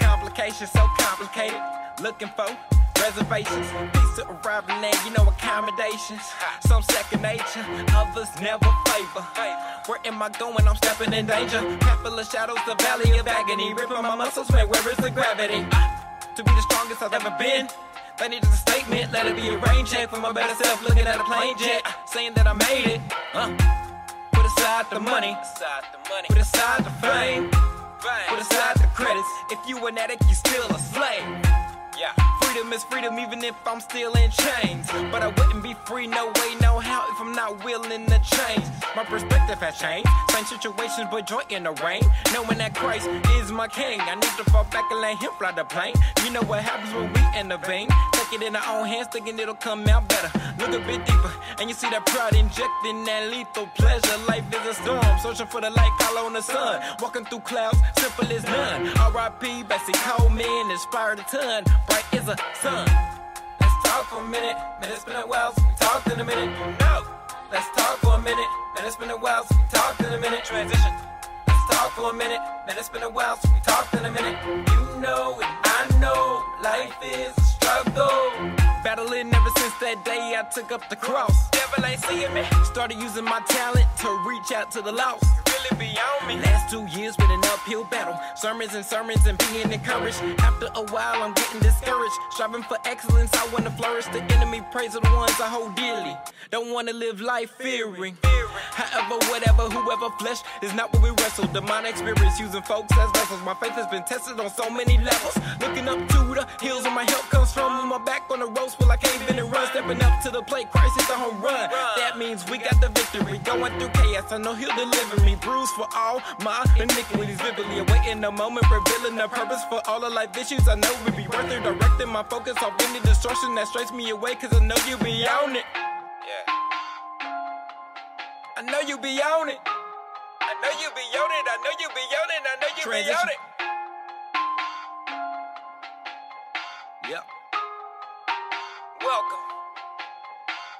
Complications so complicated. Looking for reservations. These to arriving there, you know accommodations. Some second nature, others never favor. Where am I going? I'm stepping in danger. Half full of shadows, the valley of agony. Ripping my muscles, man, where is the gravity? To be the strongest I've ever been. That needs a statement, let it be a rain check for my better self. Looking at a plane jet, saying that I made it. Put aside the money, put aside the fame, put aside the credits. If you an addict, you still a slave. Yeah, freedom is freedom, even if I'm still in chains. But I wouldn't be free, no way, no how, if I'm not willing to change. My perspective has changed. Same situations, but joy in the rain. Knowing that Christ is my king, I need to fall back and let him fly the plane. You know what happens when we intervene. Take it in our own hands, thinking it'll come out better. Look a bit deeper, and you see that pride injecting that lethal pleasure. Life is a storm, searching for the light, color on the sun. Walking through clouds, simple as none. R.I.P. Bessie Coleman inspired a ton. Bright is a sun. Let's talk for a minute. Man, it's been a while since we talked in a minute. You know. Let's talk for a minute. Man, it's been a while since we talked in a minute. Transition. Let's talk for a minute. Man, it's been a while since we talked in a minute. You know and I know life is a struggle. Battling ever since that day I took up the cross. Devil ain't seeing me. Started using my talent to reach out to the lost. Really beyond me. Last 2 years with an uphill battle. Sermons and sermons and being encouraged. After a while I'm getting discouraged. Striving for excellence, I want to flourish. The enemy prays on the ones I hold dearly. Don't want to live life fearing. However, whatever, whoever flesh is not what we wrestle. Demonic spirits using folks as vessels. My faith has been tested on so many levels. Looking up to the hills where my help comes from. With my back on the road. Well, I came in and run, stepping up to the plate. Christ hit the home run. That means we got the victory. Going through chaos, I know he'll deliver me. Bruised for all my iniquities, vividly awaiting the moment, revealing the purpose for all of life issues. I know we'll be worth it. Directing my focus off any destruction that strikes me away, cause I know you be on it. Yeah. I know you be on it. I know you be on it. I know you be on it. I know you be on it. Yep. Welcome.